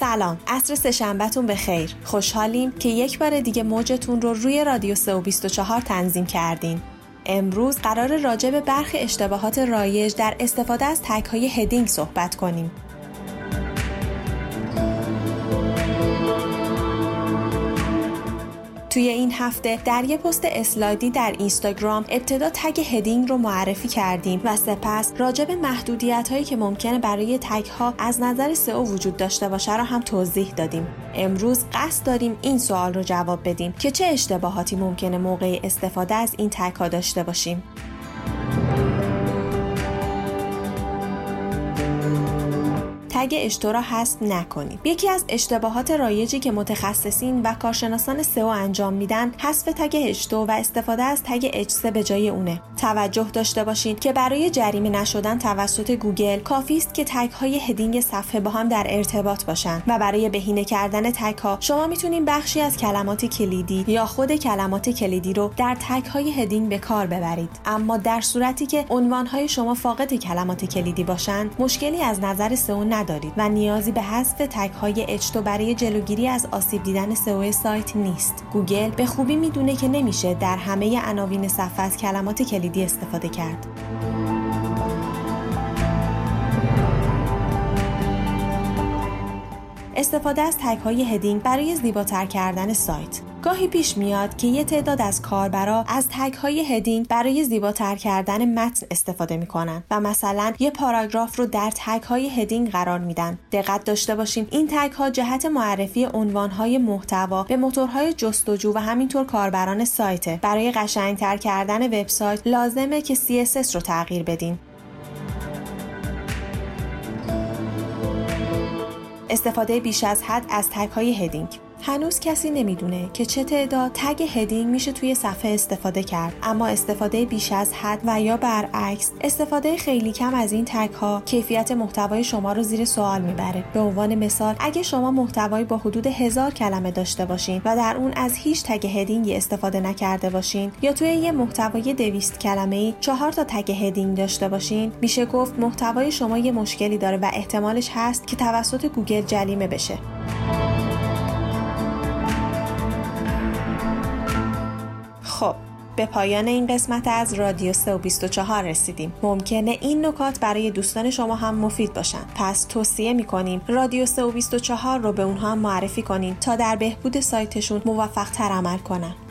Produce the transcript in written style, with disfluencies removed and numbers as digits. سلام، عصر سه‌شنبه‌تون بخیر. خوشحالیم که یک بار دیگه موجتون رو روی رادیو سئو 24 تنظیم کردین. امروز قرار راجع به برخی اشتباهات رایج در استفاده از تگ‌های هدینگ صحبت کنیم. توی این هفته در یه پست اسلایدی در اینستاگرام ابتدا تگ هدینگ رو معرفی کردیم و سپس راجع به محدودیت‌هایی که ممکنه برای تگ‌ها از نظر سئو وجود داشته باشه رو هم توضیح دادیم. امروز قصد داریم این سوال رو جواب بدیم که چه اشتباهاتی ممکنه موقع استفاده از این تگ‌ها داشته باشیم. تگ H2 را حذف نکنید. یکی از اشتباهات رایجی که متخصصین و کارشناسان سئو انجام میدن، حذف تگ H2 و استفاده از تگ H3 به جای اونه. توجه داشته باشین که برای جریمه نشدن توسط گوگل کافی است که تگ‌های هدینگ صفحه با هم در ارتباط باشن و برای بهینه کردن تگ‌ها شما میتونین بخشی از کلمات کلیدی یا خود کلمات کلیدی رو در تگ‌های هدینگ به کار ببرید. اما در صورتی که عنوان‌های شما فاقد کلمات کلیدی باشن، مشکلی از نظر سئو دارید و نیازی به حذف تگ‌های H2 برای جلوگیری از آسیب دیدن سئو سایت نیست. گوگل به خوبی میدونه که نمیشه در همه عناوین صفحه از کلمات کلیدی استفاده کرد. استفاده از تگ‌های هدینگ برای زیباتر کردن سایت. گاهی پیش میاد که یه تعداد از کاربرا از تگ‌های هدینگ برای زیباتر کردن متن استفاده میکنن و مثلا یه پاراگراف رو در تگ‌های هدینگ قرار میدن. دقت داشته باشین این تگ‌ها جهت معرفی عنوان‌های محتوا به موتورهای جستجو و همینطور کاربران سایته. برای قشنگتر کردن وبسایت لازمه که CSS رو تغییر بدین. استفاده بیش از حد از تگ‌های هدینگ. هنوز کسی نمیدونه که چه تعداد تگ هدینگ میشه توی صفحه استفاده کرد، اما استفاده بیش از حد و یا برعکس استفاده خیلی کم از این تگ ها کیفیت محتوای شما رو زیر سوال میبره. به عنوان مثال اگه شما محتوایی با حدود 1000 کلمه داشته باشین و در اون از هیچ تگ هدینگی استفاده نکرده باشین یا توی یه محتوای 200 کلمه‌ای 4 تا تگ هدینگ داشته باشین، میشه گفت محتوای شما یه مشکلی داره و احتمالش هست که توسط گوگل جریمه بشه. خب، به پایان این قسمت از رادیو سئو 24 رسیدیم. ممکنه این نکات برای دوستان شما هم مفید باشن. پس توصیه میکنیم رادیو سئو 24 رو به اونها هم معرفی کنین تا در بهبود سایتشون موفق‌تر عمل کنن.